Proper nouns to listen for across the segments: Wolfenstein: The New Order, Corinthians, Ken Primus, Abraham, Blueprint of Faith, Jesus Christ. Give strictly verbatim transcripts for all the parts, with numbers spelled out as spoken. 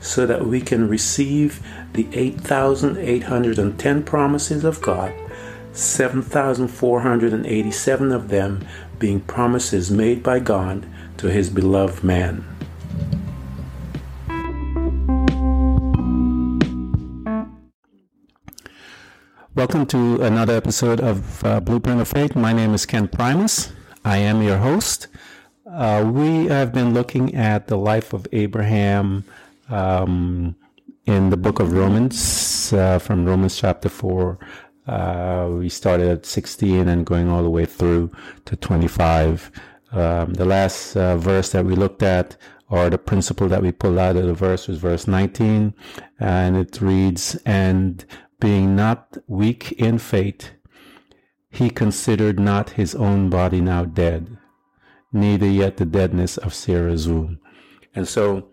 so that we can receive the eight thousand eight hundred ten promises of God, seven thousand four hundred eighty-seven of them being promises made by God to His beloved man. Welcome to another episode of uh, Blueprint of Faith. My name is Ken Primus. I am your host. Uh, we have been looking at the life of Abraham Um, in the book of Romans, uh, from Romans chapter four. Uh, we started at sixteen and going all the way through to twenty-five. Um, the last uh, verse that we looked at, or the principle that we pulled out of the verse, was verse nineteen, and it reads, "And being not weak in faith, he considered not his own body now dead, neither yet the deadness of Sarah's womb." And so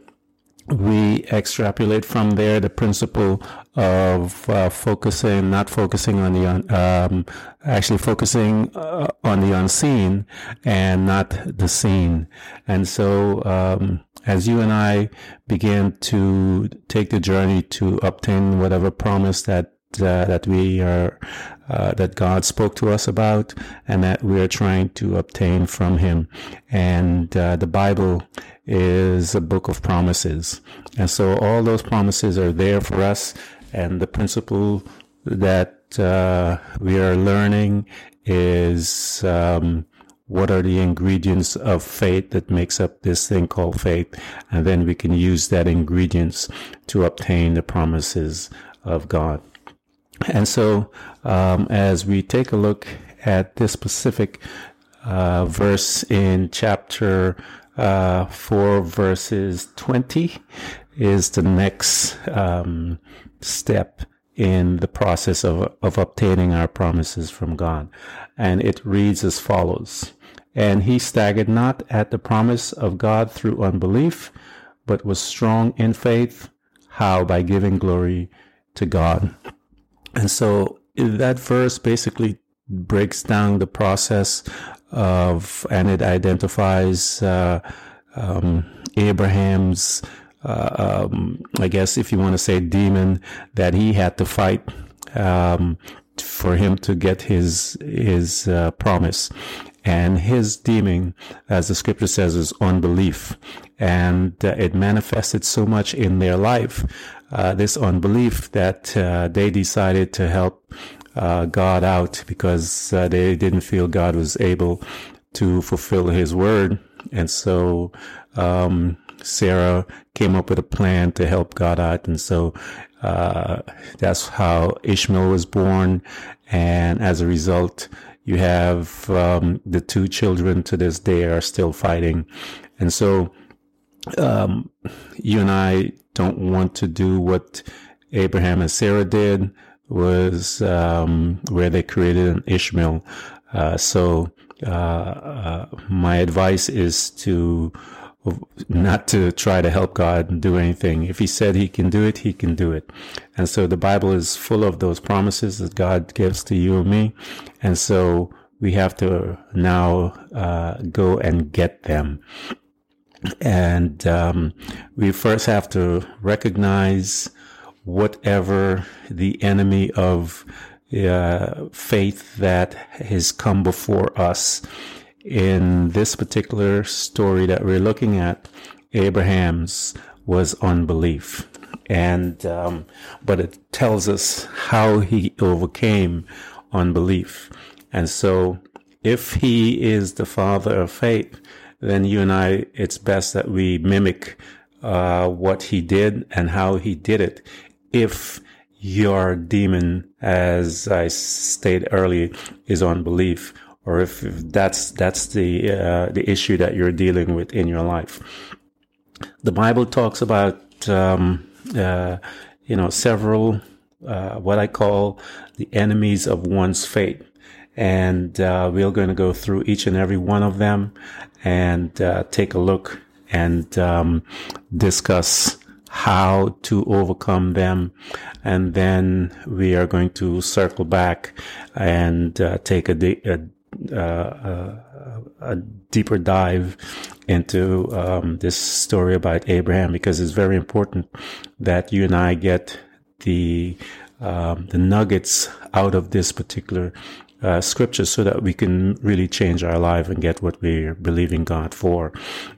we extrapolate from there the principle of uh, focusing, not focusing on the, un, um, actually focusing uh, on the unseen and not the seen. And so, um, as you and I begin to take the journey to obtain whatever promise that Uh, that we are, uh, that God spoke to us about, and that we are trying to obtain from Him. And uh, the Bible is a book of promises, and so all those promises are there for us. And the principle that uh, we are learning is um, what are the ingredients of faith that makes up this thing called faith, and then we can use that ingredients to obtain the promises of God. And so, um, as we take a look at this specific uh, verse in chapter uh, four, verses twenty, is the next um, step in the process of, of obtaining our promises from God. And it reads as follows: "And he staggered not at the promise of God through unbelief, but was strong in faith." How? By giving glory to God. And so that verse basically breaks down the process of, and it identifies uh, um, Abraham's, uh, um, I guess if you want to say, demon that he had to fight um, for him to get his his uh, promise. And his demon, as the scripture says, is unbelief. And uh, it manifested so much in their life, uh, this unbelief, that uh, they decided to help uh, God out because uh, they didn't feel God was able to fulfill His word. And so um, Sarah came up with a plan to help God out. And so uh, that's how Ishmael was born. And as a result, you have um, the two children to this day are still fighting. And so um, you and I don't want to do what Abraham and Sarah did, was um, where they created an Ishmael. Uh, so uh, uh, my advice is to not to try to help God and do anything. If He said He can do it, He can do it. And so the Bible is full of those promises that God gives to you and me. And so we have to now uh, go and get them. And um, we first have to recognize whatever the enemy of uh, faith that has come before us. In this particular story that we're looking at, Abraham's was unbelief, and um, but it tells us how he overcame unbelief. And so if he is the father of faith, then you and I, it's best that we mimic uh what he did and how he did it. If your demon, as I stated earlier, is unbelief, or if, if that's that's the uh, the issue that you're dealing with in your life, the Bible talks about um, uh, you know several uh, what I call the enemies of one's faith, and uh, we're going to go through each and every one of them and uh, take a look and um, discuss how to overcome them. And then we are going to circle back and uh, take a, de- a, uh, a deeper dive into um, this story about Abraham, because it's very important that you and I get the um, the nuggets out of this particular uh, scripture so that we can really change our life and get what we're believing God for,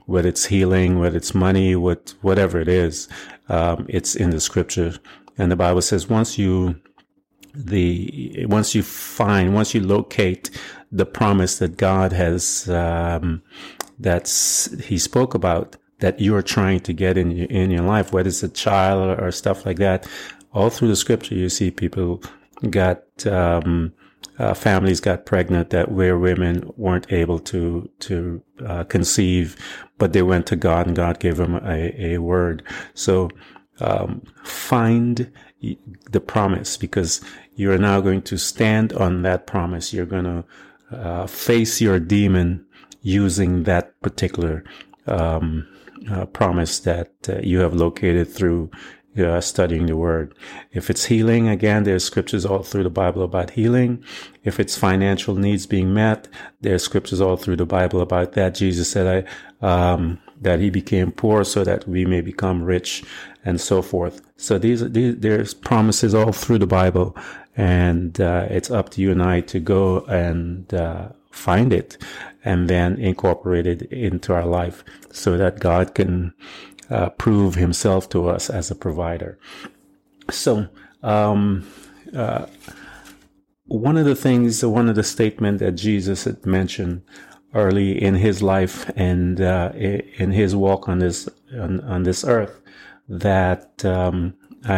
whether it's healing, whether it's money, what whatever it is. Um, it's in the scripture, and the Bible says once you the once you find once you locate the promise that God has um, that's He spoke about, that you're trying to get in your, in your life, whether it's a child or, or stuff like that. All through the scripture, you see people got um, uh, families got pregnant that where women weren't able to to uh, conceive, but they went to God and God gave them a, a word. So um, find the promise, because you are now going to stand on that promise. You're going to uh, face your demon using that particular um, uh, promise that uh, you have located through Uh, studying the word. If it's healing, again, there's scriptures all through the Bible about healing. If it's financial needs being met, there's scriptures all through the Bible about that. Jesus said I, um, that he became poor so that we may become rich, and so forth. So these, these there's promises all through the Bible, and uh, it's up to you and I to go and uh, find it and then incorporate it into our life so that God can Uh, prove himself to us as a provider. So, um, uh, one of the things, one of the statements that Jesus had mentioned early in his life and uh, in his walk on this on, on this earth, that um,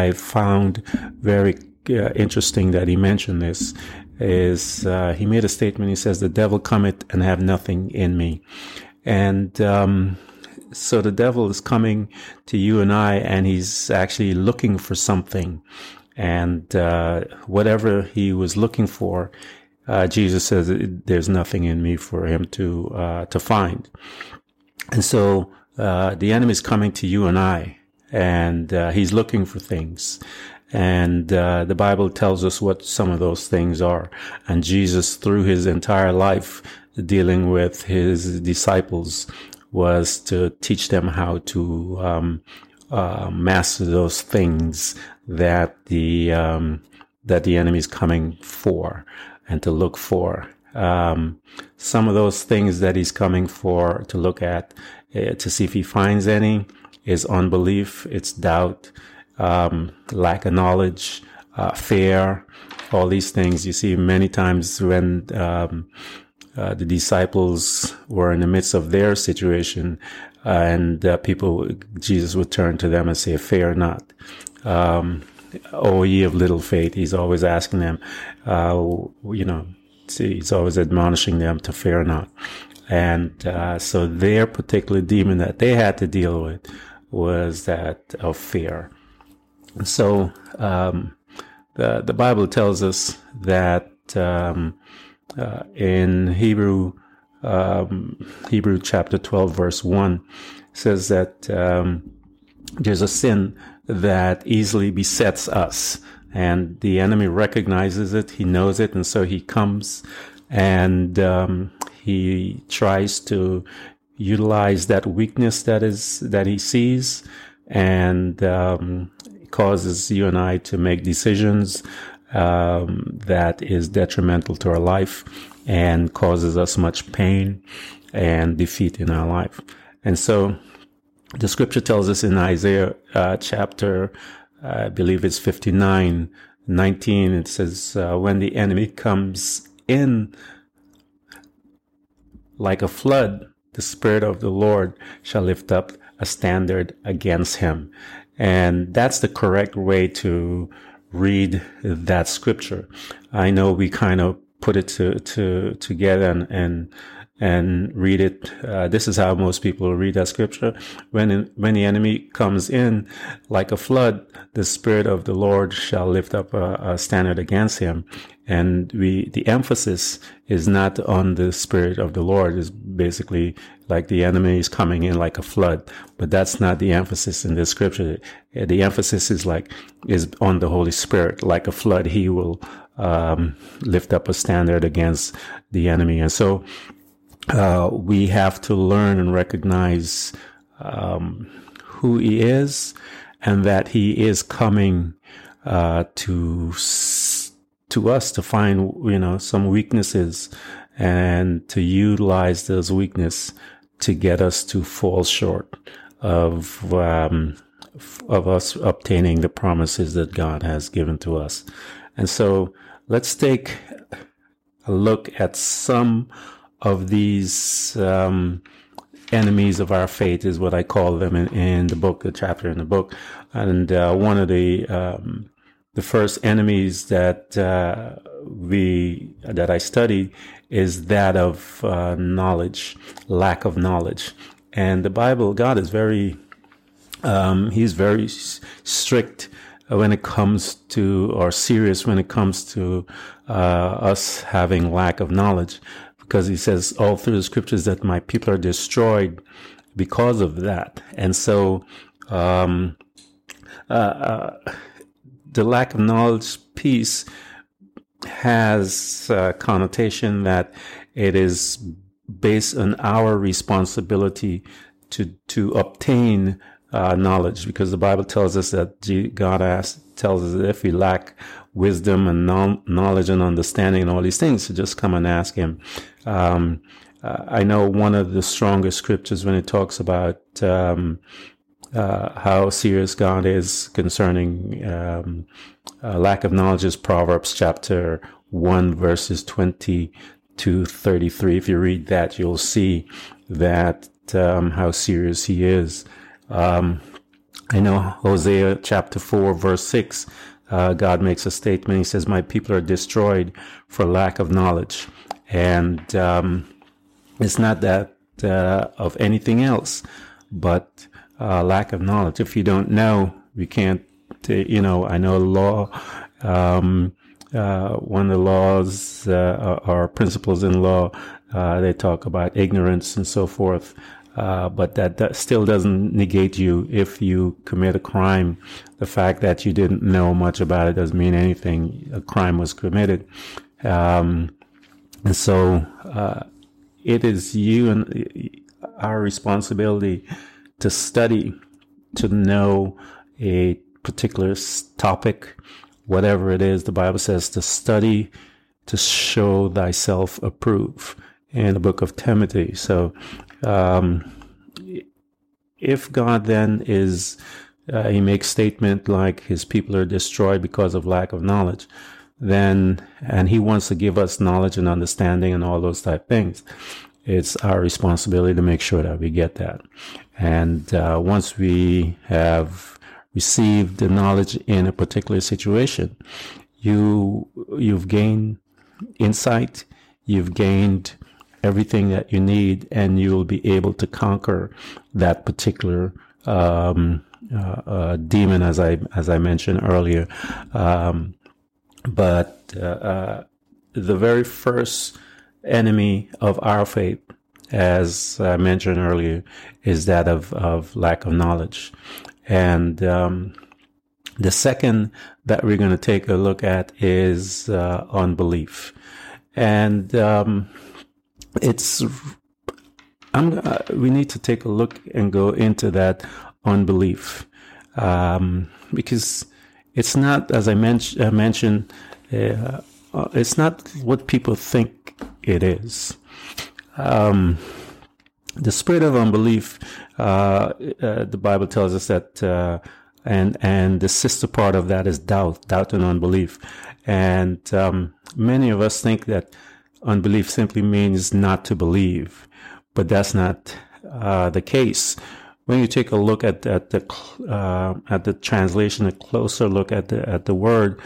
I found very uh, interesting that he mentioned this, is uh, he made a statement. He says, "The devil cometh and have nothing in me," and um, so the devil is coming to you and I, and he's actually looking for something. And uh, whatever he was looking for, uh, Jesus says, there's nothing in me for him to uh, to find. And so uh, the enemy is coming to you and I, and uh, he's looking for things. And uh, the Bible tells us what some of those things are. And Jesus, through his entire life, dealing with his disciples, was to teach them how to um, uh, master those things that the um, that the enemy is coming for and to look for. Um, some of those things that he's coming for to look at, uh, to see if he finds any, is unbelief, it's doubt, um, lack of knowledge, uh, fear, all these things. You see many times when Um, Uh, the disciples were in the midst of their situation, uh, and uh, people, Jesus would turn to them and say, "Fear not. Um, oh, ye of little faith." He's always asking them, uh, you know, he's always admonishing them to fear not. And uh, so their particular demon that they had to deal with was that of fear. So um, the, the Bible tells us that Um, Uh, in Hebrew, um, Hebrew chapter twelve, verse one, says that um, there's a sin that easily besets us, and the enemy recognizes it, he knows it, and so he comes and um, he tries to utilize that weakness that is that he sees, and um, causes you and I to make decisions Um, that is detrimental to our life and causes us much pain and defeat in our life. And so the scripture tells us in Isaiah uh, chapter, uh, I believe it's fifty-nine, nineteen, it says, uh, when the enemy comes in like a flood, the Spirit of the Lord shall lift up a standard against him. And that's the correct way to read that scripture. I know we kind of put it to, to, together and, and, and read it. Uh, this is how most people read that scripture. When, in, when the enemy comes in like a flood, the Spirit of the Lord shall lift up a, a standard against him. And we, the emphasis is not on the Spirit of the Lord. It's basically like the enemy is coming in like a flood, but that's not the emphasis in the scripture. The emphasis is like, is on the Holy Spirit. Like a flood, he will, um, lift up a standard against the enemy. And so, uh, we have to learn and recognize, um, who he is and that he is coming, uh, to s- to us to find, you know, some weaknesses and to utilize those weakness to get us to fall short of, um, of us obtaining the promises that God has given to us. And so let's take a look at some of these, um, enemies of our faith is what I call them in, in the book, the chapter in the book. And, uh, one of the, um, the first enemies that uh, we that I study is that of uh, knowledge, lack of knowledge. And the Bible, God is very, um, he's very strict when it comes to, or serious when it comes to uh, us having lack of knowledge, because he says all through the scriptures that my people are destroyed because of that. And so, um, uh, uh the lack of knowledge piece has a connotation that it is based on our responsibility to to obtain uh, knowledge, because the Bible tells us that God asks, tells us that if we lack wisdom and knowledge and understanding and all these things, to so just come and ask him. Um, I know one of the strongest scriptures when it talks about um, Uh, how serious God is concerning um, uh, lack of knowledge is Proverbs chapter one, verses twenty to thirty-three. If you read that, you'll see that um, how serious he is. Um, I know Hosea chapter four, verse six, uh, God makes a statement. He says, my people are destroyed for lack of knowledge. And um, it's not that uh, of anything else, but Uh, lack of knowledge. If you don't know, we can't, uh, you know, I know law, um, uh, one of the laws, uh, or principles in law, uh, they talk about ignorance and so forth. Uh, but that, that still doesn't negate you if you commit a crime. The fact that you didn't know much about it doesn't mean anything. A crime was committed. Um, and so, uh, it is you and our responsibility to study, to know a particular topic, whatever it is. The Bible says to study, to show thyself approved in the book of Timothy. So, um, if God then is, uh, he makes statement like his people are destroyed because of lack of knowledge, then, and he wants to give us knowledge and understanding and all those type things. It's our responsibility to make sure that we get that. And uh, once we have received the knowledge in a particular situation, you, you've gained insight, you've gained everything that you need, and you'll be able to conquer that particular um, uh, uh, demon, as I as I mentioned earlier. Um, but uh, uh, the very first enemy of our faith, as I mentioned earlier, is that of, of lack of knowledge. And um, the second that we're going to take a look at is uh, unbelief. And um, it's, I'm, uh, we need to take a look and go into that unbelief, um, because it's not, as I men- uh, mentioned, uh, uh, it's not what people think it is. Um, the spirit of unbelief, uh, uh, the Bible tells us that, uh, and, and the sister part of that is doubt, doubt and unbelief. And, um, many of us think that Unbelief simply means not to believe, but that's not uh, the case. When you take a look at, at the uh, at the translation, a closer look at the at the word,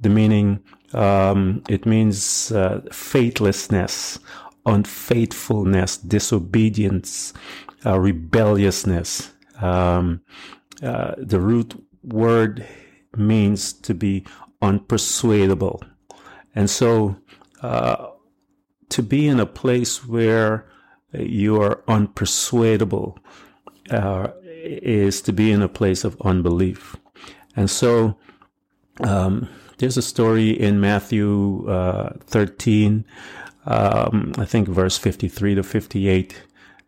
the meaning um, it means uh, faithlessness, unfaithfulness, disobedience, uh, rebelliousness. Um, uh, the root word means to be unpersuadable, and so uh, to be in a place where you are unpersuadable Uh, is to be in a place of unbelief. And so um, there's a story in Matthew uh, thirteen, um, I think verse fifty-three to fifty-eight,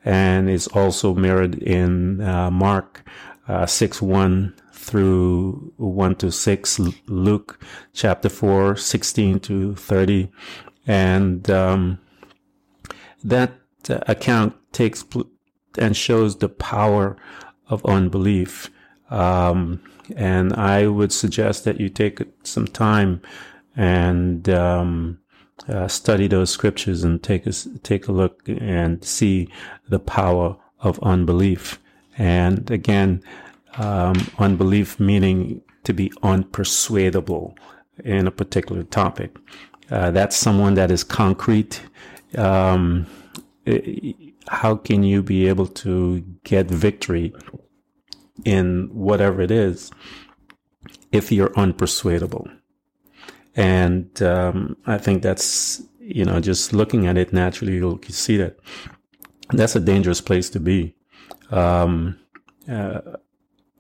and it's also mirrored in uh, Mark uh, six, one through one to six, Luke chapter four, sixteen to thirty. And um, that account takes place and shows the power of unbelief. Um, and I would suggest that you take some time and um, uh, study those scriptures and take a, take a look and see the power of unbelief. And again, um, unbelief meaning to be unpersuadable in a particular topic. Uh, that's someone that is concrete. Um, it, How can you be able to get victory in whatever it is if you're unpersuadable? And um, I think that's, you know, just looking at it naturally, you'll see that that's a dangerous place to be. Um, uh,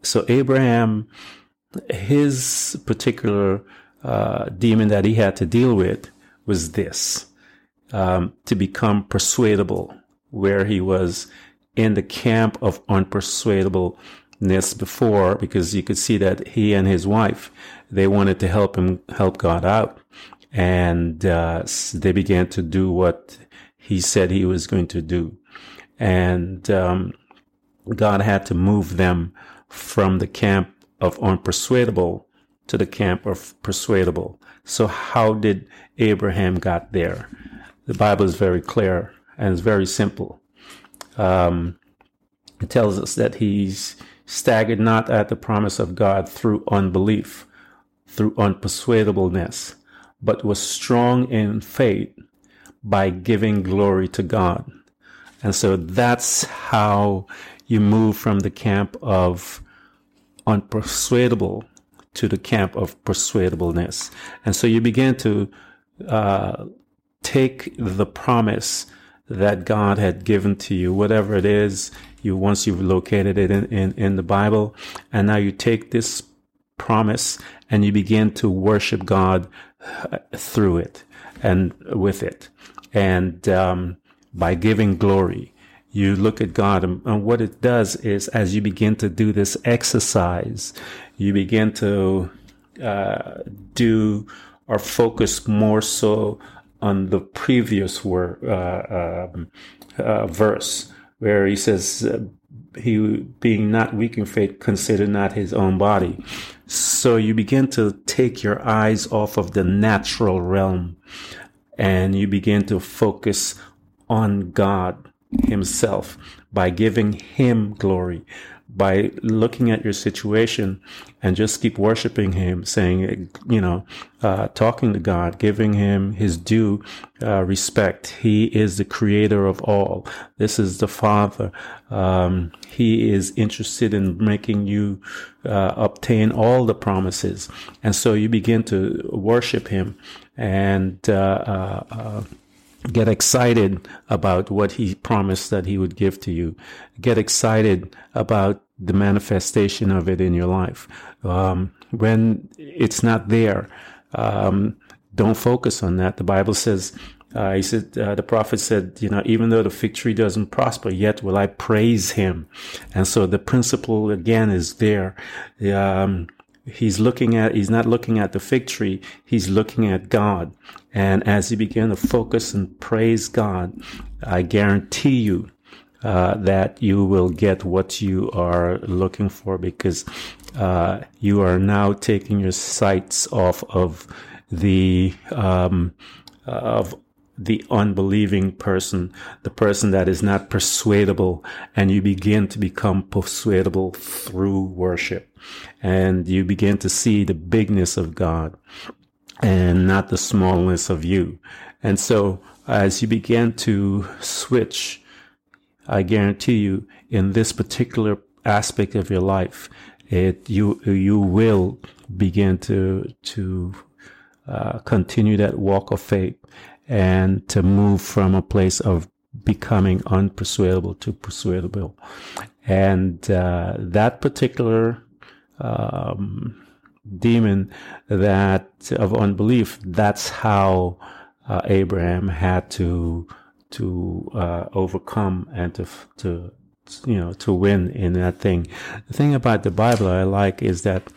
so Abraham, his particular uh, demon that he had to deal with was this, um, to become persuadable, where he was in the camp of unpersuadableness before, because you could see that he and his wife, they wanted to help him, help God out. And uh, they began to do what he said he was going to do. And um, God had to move them from the camp of unpersuadable to the camp of persuadable. So how did Abraham got there? The Bible is very clear. And it's very simple. Um, it tells us that he's staggered not at the promise of God through unbelief, through unpersuadableness, but was strong in faith by giving glory to God. And so that's how you move from the camp of unpersuadable to the camp of persuadableness. And so you begin to uh, take the promise that God had given to you, whatever it is, you once you've located it in, in, in the Bible, and now you take this promise and you begin to worship God through it and with it. And um, by giving glory, you look at God, and, and what it does is as you begin to do this exercise, you begin to uh, do or focus more so on the previous word, uh, um, uh, verse where he says, uh, he being not weak in faith, consider not his own body. So you begin to take your eyes off of the natural realm and you begin to focus on God himself by giving him glory, by looking at your situation and just keep worshiping him, saying, you know, uh, talking to God, giving him his due uh, respect. He is the creator of all. This is the Father. Um, he is interested in making you uh, obtain all the promises. And so you begin to worship him and uh, uh, uh get excited about what he promised that he would give to you. Get excited about the manifestation of it in your life. Um, when it's not there, um, don't focus on that. The Bible says, uh, he said, uh, the prophet said, you know, even though the fig tree doesn't prosper, yet will I praise him. And so the principle again is there. Um, He's looking at, he's not looking at the fig tree, he's looking at God. And as you begin to focus and praise God, I guarantee you uh, that you will get what you are looking for, because uh, you are now taking your sights off of the, um, of the unbelieving person, the person that is not persuadable, and you begin to become persuadable through worship. And you begin to see the bigness of God and not the smallness of you. And so as you begin to switch, I guarantee you, in this particular aspect of your life, it you you will begin to to uh, continue that walk of faith and to move from a place of becoming unpersuadable to persuadable. And uh, that particular um, demon that of unbelief, that's how uh, Abraham had to to uh, overcome and to to you know to win in that thing. The thing about the Bible I like is that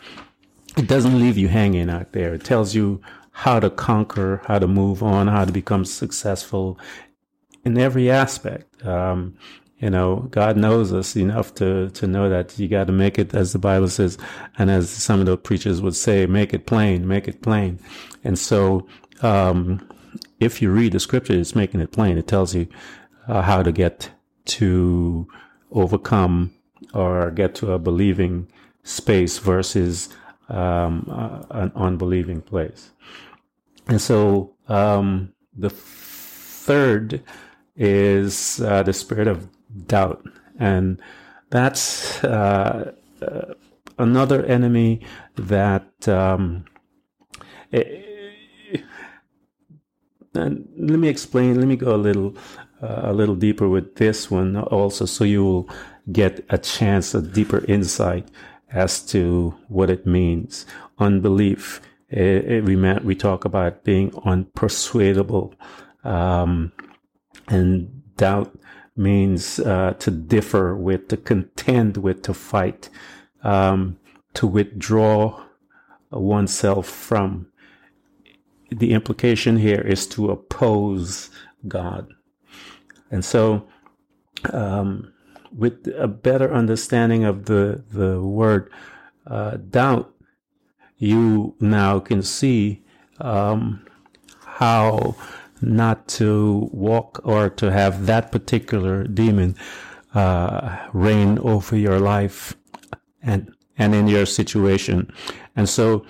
it doesn't leave you hanging out there. It tells you how to conquer, how to move on, how to become successful in every aspect. Um, you know, God knows us enough to to know that you got to make it, as the Bible says, and as some of the preachers would say, make it plain, make it plain. And so, um, if you read the scripture, it's making it plain. It tells you uh, how to get to overcome or get to a believing space versus um, uh, an unbelieving place. And so um, the third is uh, the spirit of doubt. And that's uh, uh, another enemy that... Um, it, And let me explain, let me go a little uh, a little deeper with this one also, so you will get a chance, a deeper insight as to what it means. Unbelief, it, it, we, we talk about being unpersuadable, um, and doubt means uh, to differ with, to contend with, to fight, um, to withdraw oneself from. The implication here is to oppose God. And so um, with a better understanding of the, the word uh, doubt, you now can see um, how not to walk or to have that particular demon uh, reign over your life and, and in your situation. And so...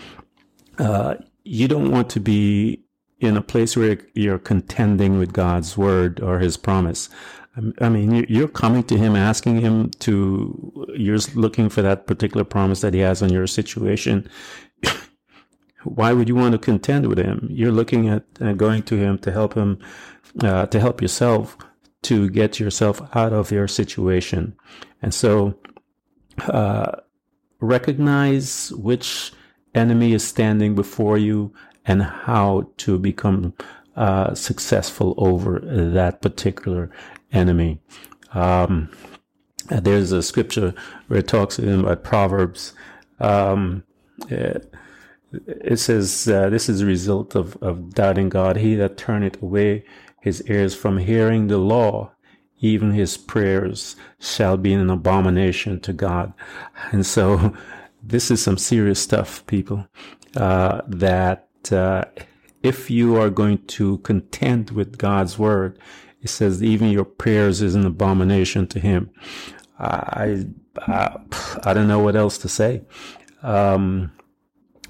Uh, You don't want to be in a place where you're contending with God's word or his promise. I mean, you're coming to him, asking him to, you're looking for that particular promise that he has on your situation. Why would you want to contend with him? You're looking at uh, going to him to help him, uh, to help yourself, to get yourself out of your situation. And so, uh, recognize which enemy is standing before you and how to become uh, successful over that particular enemy. Um, there's a scripture where it talks about Proverbs. Um, it, it says, uh, this is the result of, of doubting God. He that turneth away his ears from hearing the law, even his prayers shall be an abomination to God. And so, this is some serious stuff, people, uh, that uh, if you are going to contend with God's word, it says even your prayers is an abomination to him. I I, I don't know what else to say. Um,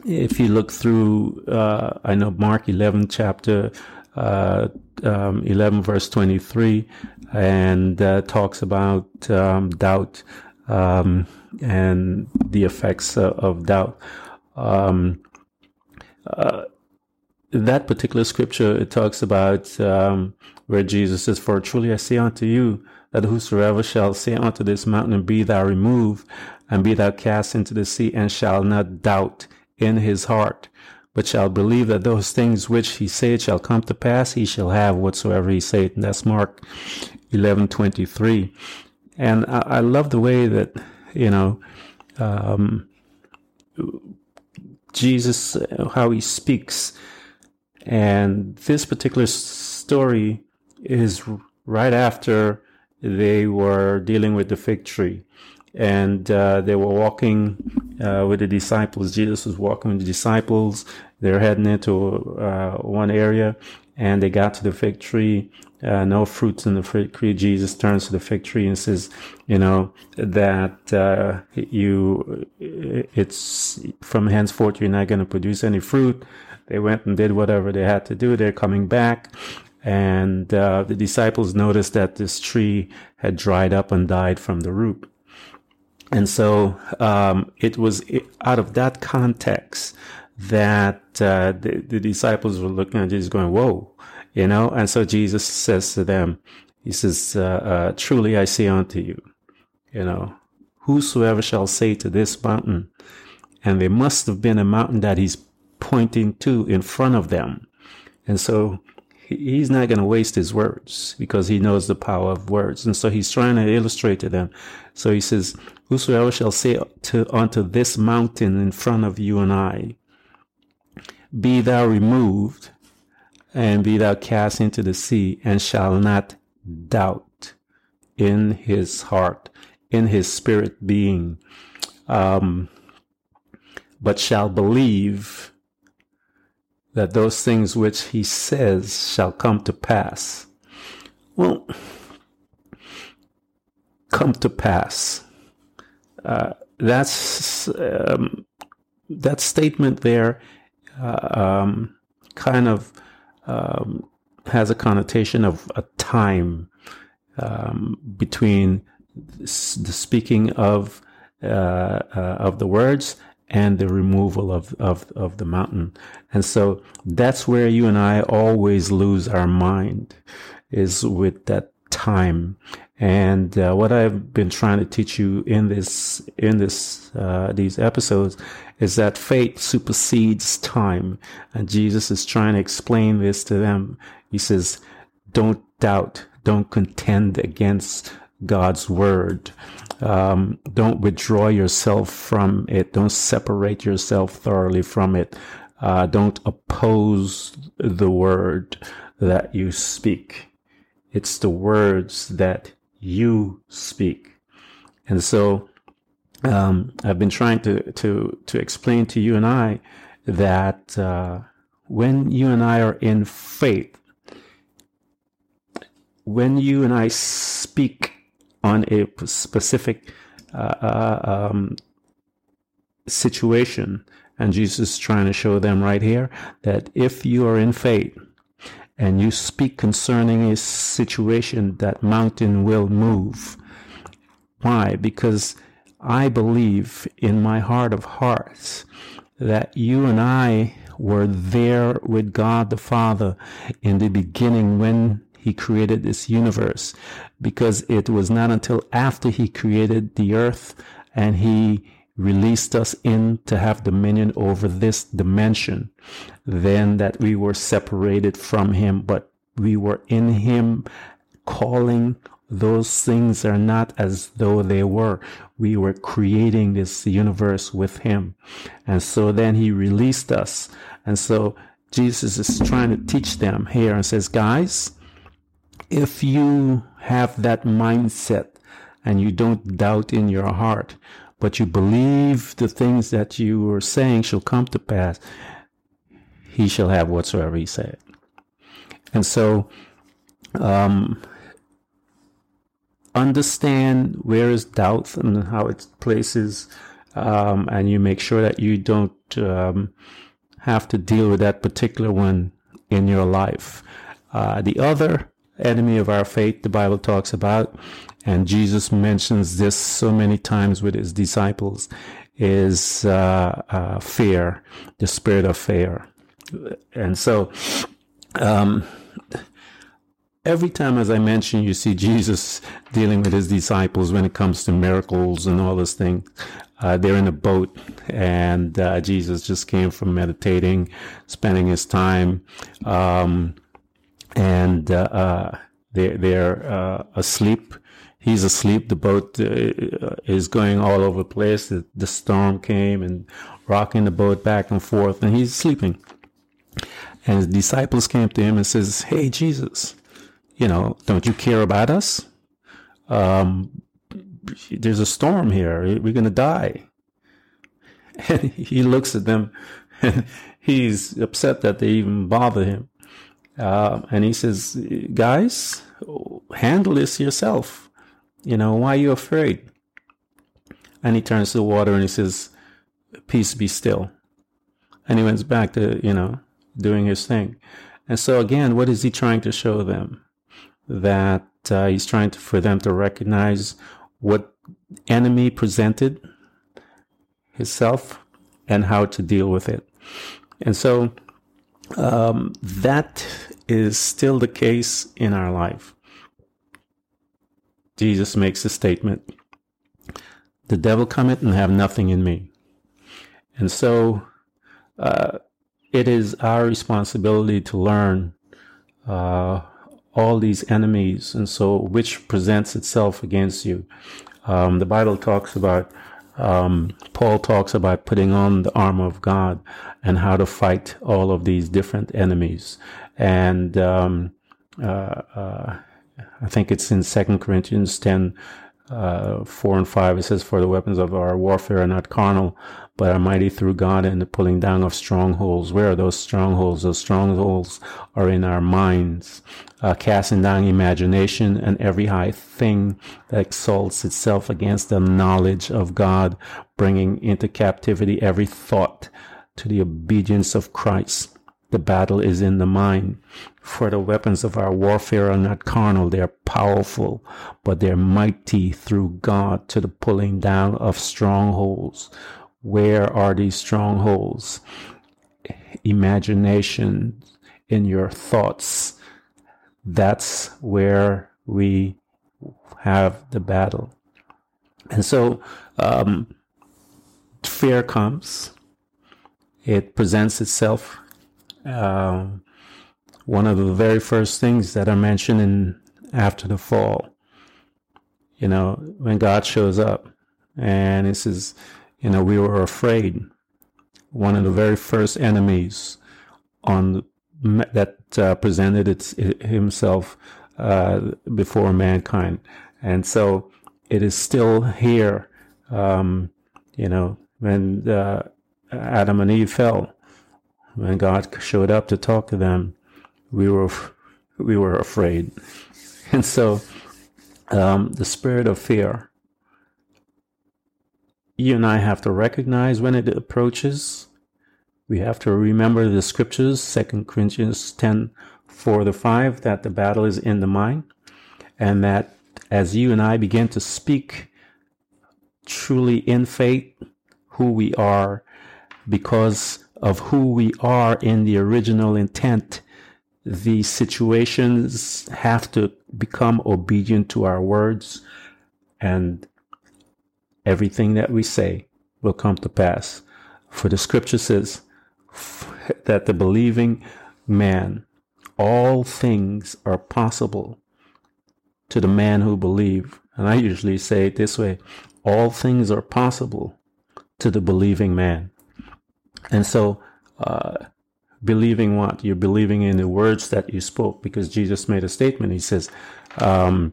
if you look through, uh, I know Mark eleven, chapter uh, um, eleven, verse twenty-three, and uh, talks about um, doubt. Um, and the effects of, of doubt. Um, uh, that particular scripture, it talks about um, where Jesus says, "For truly I say unto you, that whosoever shall say unto this mountain, be thou removed, and be thou cast into the sea, and shall not doubt in his heart, but shall believe that those things which he saith shall come to pass, he shall have whatsoever he saith." And that's Mark eleven twenty-three. And I, I love the way that, you know, um, Jesus, how he speaks. And this particular story is right after they were dealing with the fig tree. And uh, they were walking uh, with the disciples. Jesus was walking with the disciples. They're heading into uh, one area. and they got to the fig tree, uh, no fruits in the fig tree. Jesus turns to the fig tree and says, you know, that uh, you, it's from henceforth, you're not going to produce any fruit. They went and did whatever they had to do. They're coming back. And uh, the disciples noticed that this tree had dried up and died from the root. And so um, it was out of that context that uh, the, the disciples were looking at Jesus going, whoa, you know. And so Jesus says to them, he says, uh, uh, truly I say unto you, you know, whosoever shall say to this mountain, and there must have been a mountain that he's pointing to in front of them. And so he's not going to waste his words because he knows the power of words. And so he's trying to illustrate to them. So he says, whosoever shall say to, unto this mountain in front of you and I, be thou removed and be thou cast into the sea, and shall not doubt in his heart, in his spirit being, um, but shall believe that those things which he says shall come to pass. Well, come to pass. Uh, that's um, that statement there uh, um, kind of um, has a connotation of a time um, between the speaking of uh, uh, of the words and the removal of, of, of the mountain. And so that's where you and I always lose our mind, is with that time. And uh, what I've been trying to teach you in this, in this, uh, these episodes is that faith supersedes time. And Jesus is trying to explain this to them. He says, don't doubt, don't contend against God's word. Um, don't withdraw yourself from it. Don't separate yourself thoroughly from it. Uh, don't oppose the word that you speak. It's the words that you speak. And so um, I've been trying to, to, to explain to you and I that uh, when you and I are in faith, when you and I speak on a specific uh, um, situation. And Jesus is trying to show them right here that if you are in faith and you speak concerning a situation, that mountain will move. Why? Because I believe in my heart of hearts that you and I were there with God the Father in the beginning when He created this universe, because it was not until after He created the earth and He released us in to have dominion over this dimension, then that we were separated from Him, but we were in Him, calling those things are not as though they were. We were creating this universe with Him. And so then He released us. And so Jesus is trying to teach them here and says, guys, if you have that mindset and you don't doubt in your heart, but you believe the things that you are saying shall come to pass, he shall have whatsoever he said. And so um, understand where is doubt and how it places, um, and you make sure that you don't um, have to deal with that particular one in your life. Uh, the other enemy of our faith, the Bible talks about, and Jesus mentions this so many times with his disciples, is uh, uh, fear, the spirit of fear. And so um, every time, as I mentioned, you see Jesus dealing with his disciples when it comes to miracles and all this thing. Uh, they're in a boat, and uh, Jesus just came from meditating, spending his time, um And uh, uh, they're, they're uh, asleep. He's asleep. The boat uh, is going all over the place. The, the storm came and rocking the boat back and forth, and he's sleeping. And his disciples came to him and says, hey, Jesus, you know, don't you care about us? Um, there's a storm here. We're going to die. And he looks at them, and he's upset that they even bother him. Uh, and he says, guys, handle this yourself. You know, why are you afraid? And he turns to the water and he says, peace, be still. And he went back to, you know, doing his thing. And so again, what is he trying to show them? That uh, he's trying to, for them to recognize what enemy presented himself and how to deal with it. And so um, that is still the case in our life. Jesus makes a statement, the devil cometh and have nothing in me. And so uh, it is our responsibility to learn uh, all these enemies, and so which presents itself against you. Um, the Bible talks about, um, Paul talks about putting on the armor of God and how to fight all of these different enemies. And um, uh, uh, I think it's in Second Corinthians ten, uh, four and five, it says, for the weapons of our warfare are not carnal, but are mighty through God and the pulling down of strongholds. Where are those strongholds? Those strongholds are in our minds. Uh, casting down imagination and every high thing that exalts itself against the knowledge of God, bringing into captivity every thought to the obedience of Christ. The battle is in the mind. For the weapons of our warfare are not carnal, they are powerful, but they are mighty through God to the pulling down of strongholds. Where are these strongholds? Imagination in your thoughts. That's where we have the battle. And so um, fear comes. It presents itself. Uh, one of the very first things that are mentioned in after the fall, you know, when God shows up and he says, you know, we were afraid. One of the very first enemies on the, that uh, presented its, it, himself uh, before mankind. And so it is still here. Um, you know, when uh, Adam and Eve fell, when God showed up to talk to them, we were we were afraid. And so um, the spirit of fear, you and I have to recognize when it approaches. We have to remember the scriptures, Second Corinthians ten, four to five, that the battle is in the mind, and that as you and I begin to speak truly in faith who we are, because of who we are in the original intent, the situations have to become obedient to our words, and everything that we say will come to pass. For the scripture says that the believing man, all things are possible to the man who believes. And I usually say it this way, all things are possible to the believing man. And so uh, believing what? You're believing in the words that you spoke, because Jesus made a statement. He says, um,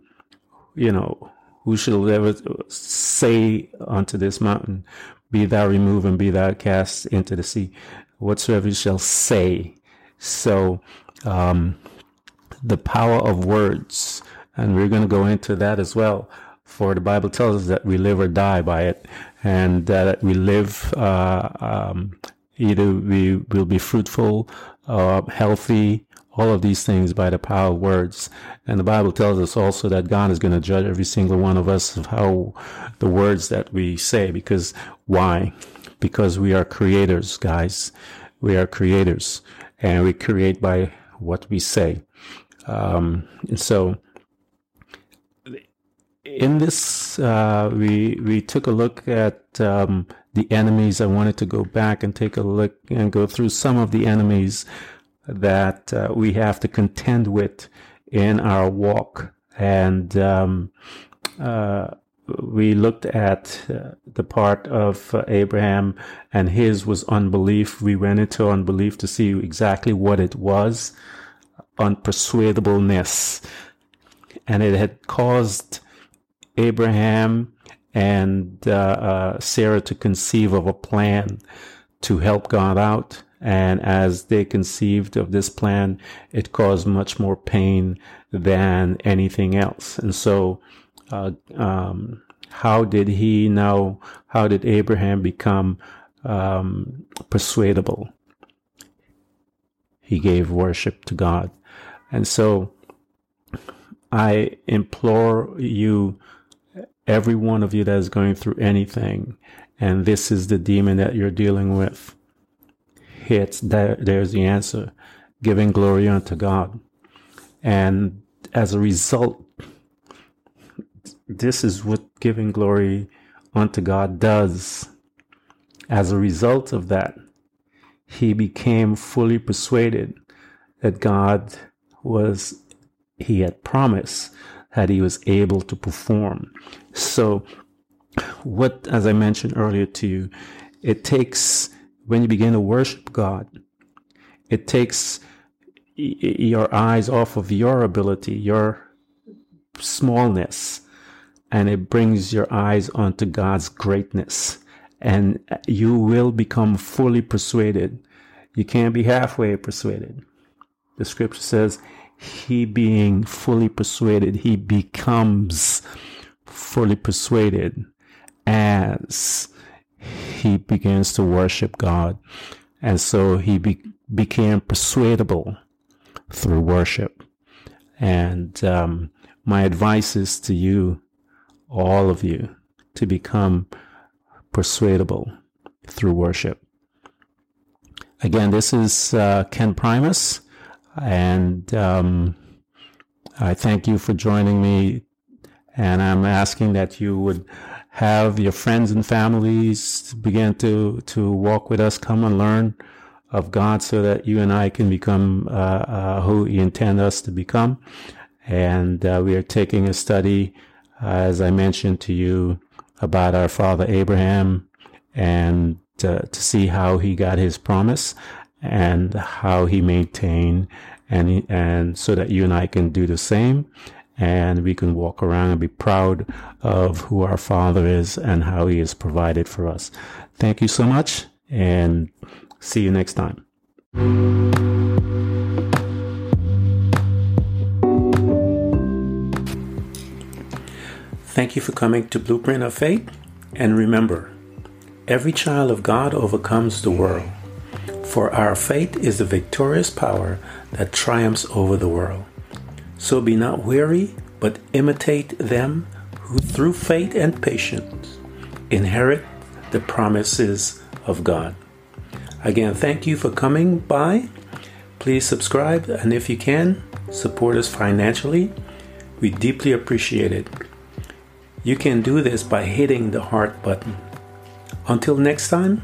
you know, who shall ever say unto this mountain, be thou removed and be thou cast into the sea? Whatsoever you shall say. So um, the power of words, and we're going to go into that as well, for the Bible tells us that we live or die by it, and that we live, uh, um, either we will be fruitful, uh, healthy, all of these things by the power of words. And the Bible tells us also that God is going to judge every single one of us of how the words that we say. Because why? Because we are creators, guys. We are creators, and we create by what we say. Um, and so in this, uh, we, we took a look at, um, the enemies. I wanted to go back and take a look and go through some of the enemies that uh, we have to contend with in our walk. And um, uh, we looked at uh, the part of uh, Abraham, and his was unbelief. We went into unbelief to see exactly what it was, unpersuadableness. And it had caused Abraham and uh, uh, Sarah to conceive of a plan to help God out And as they conceived of this plan, it caused much more pain than anything else. And so, uh, um, how did he now, how did Abraham become um, persuadable? He gave worship to God. And so I implore you, every one of you that is going through anything, and this is the demon that you're dealing with, hits there, there's the answer, giving glory unto God. And as a result, this is what giving glory unto God does. As a result of that, he became fully persuaded that God was, he had promised that he was able to perform. So what, as I mentioned earlier to you, it takes, when you begin to worship God, it takes your eyes off of your ability, your smallness, and it brings your eyes onto God's greatness. And you will become fully persuaded. You can't be halfway persuaded. The scripture says, he being fully persuaded, he becomes fully persuaded as he begins to worship God. And so he be- became persuadable through worship. And um, my advice is to you, all of you, to become persuadable through worship. Again, this is uh, Ken Primus, and um, I thank you for joining me, and I'm asking that you would have your friends and families begin to, to walk with us, come and learn of God so that you and I can become uh, uh, who he intends us to become. And uh, we are taking a study, uh, as I mentioned to you, about our father Abraham, and uh, to see how he got his promise and how he maintained, and he, and so that you and I can do the same, and we can walk around and be proud of who our father is and how he has provided for us. Thank you so much, and see you next time. Thank you for coming to Blueprint of Faith, and remember, every child of God overcomes the world, for our faith is the victorious power that triumphs over the world. So be not weary, but imitate them who through faith and patience inherit the promises of God. Again, thank you for coming by. Please subscribe, and if you can, support us financially. We deeply appreciate it. You can do this by hitting the heart button. Until next time,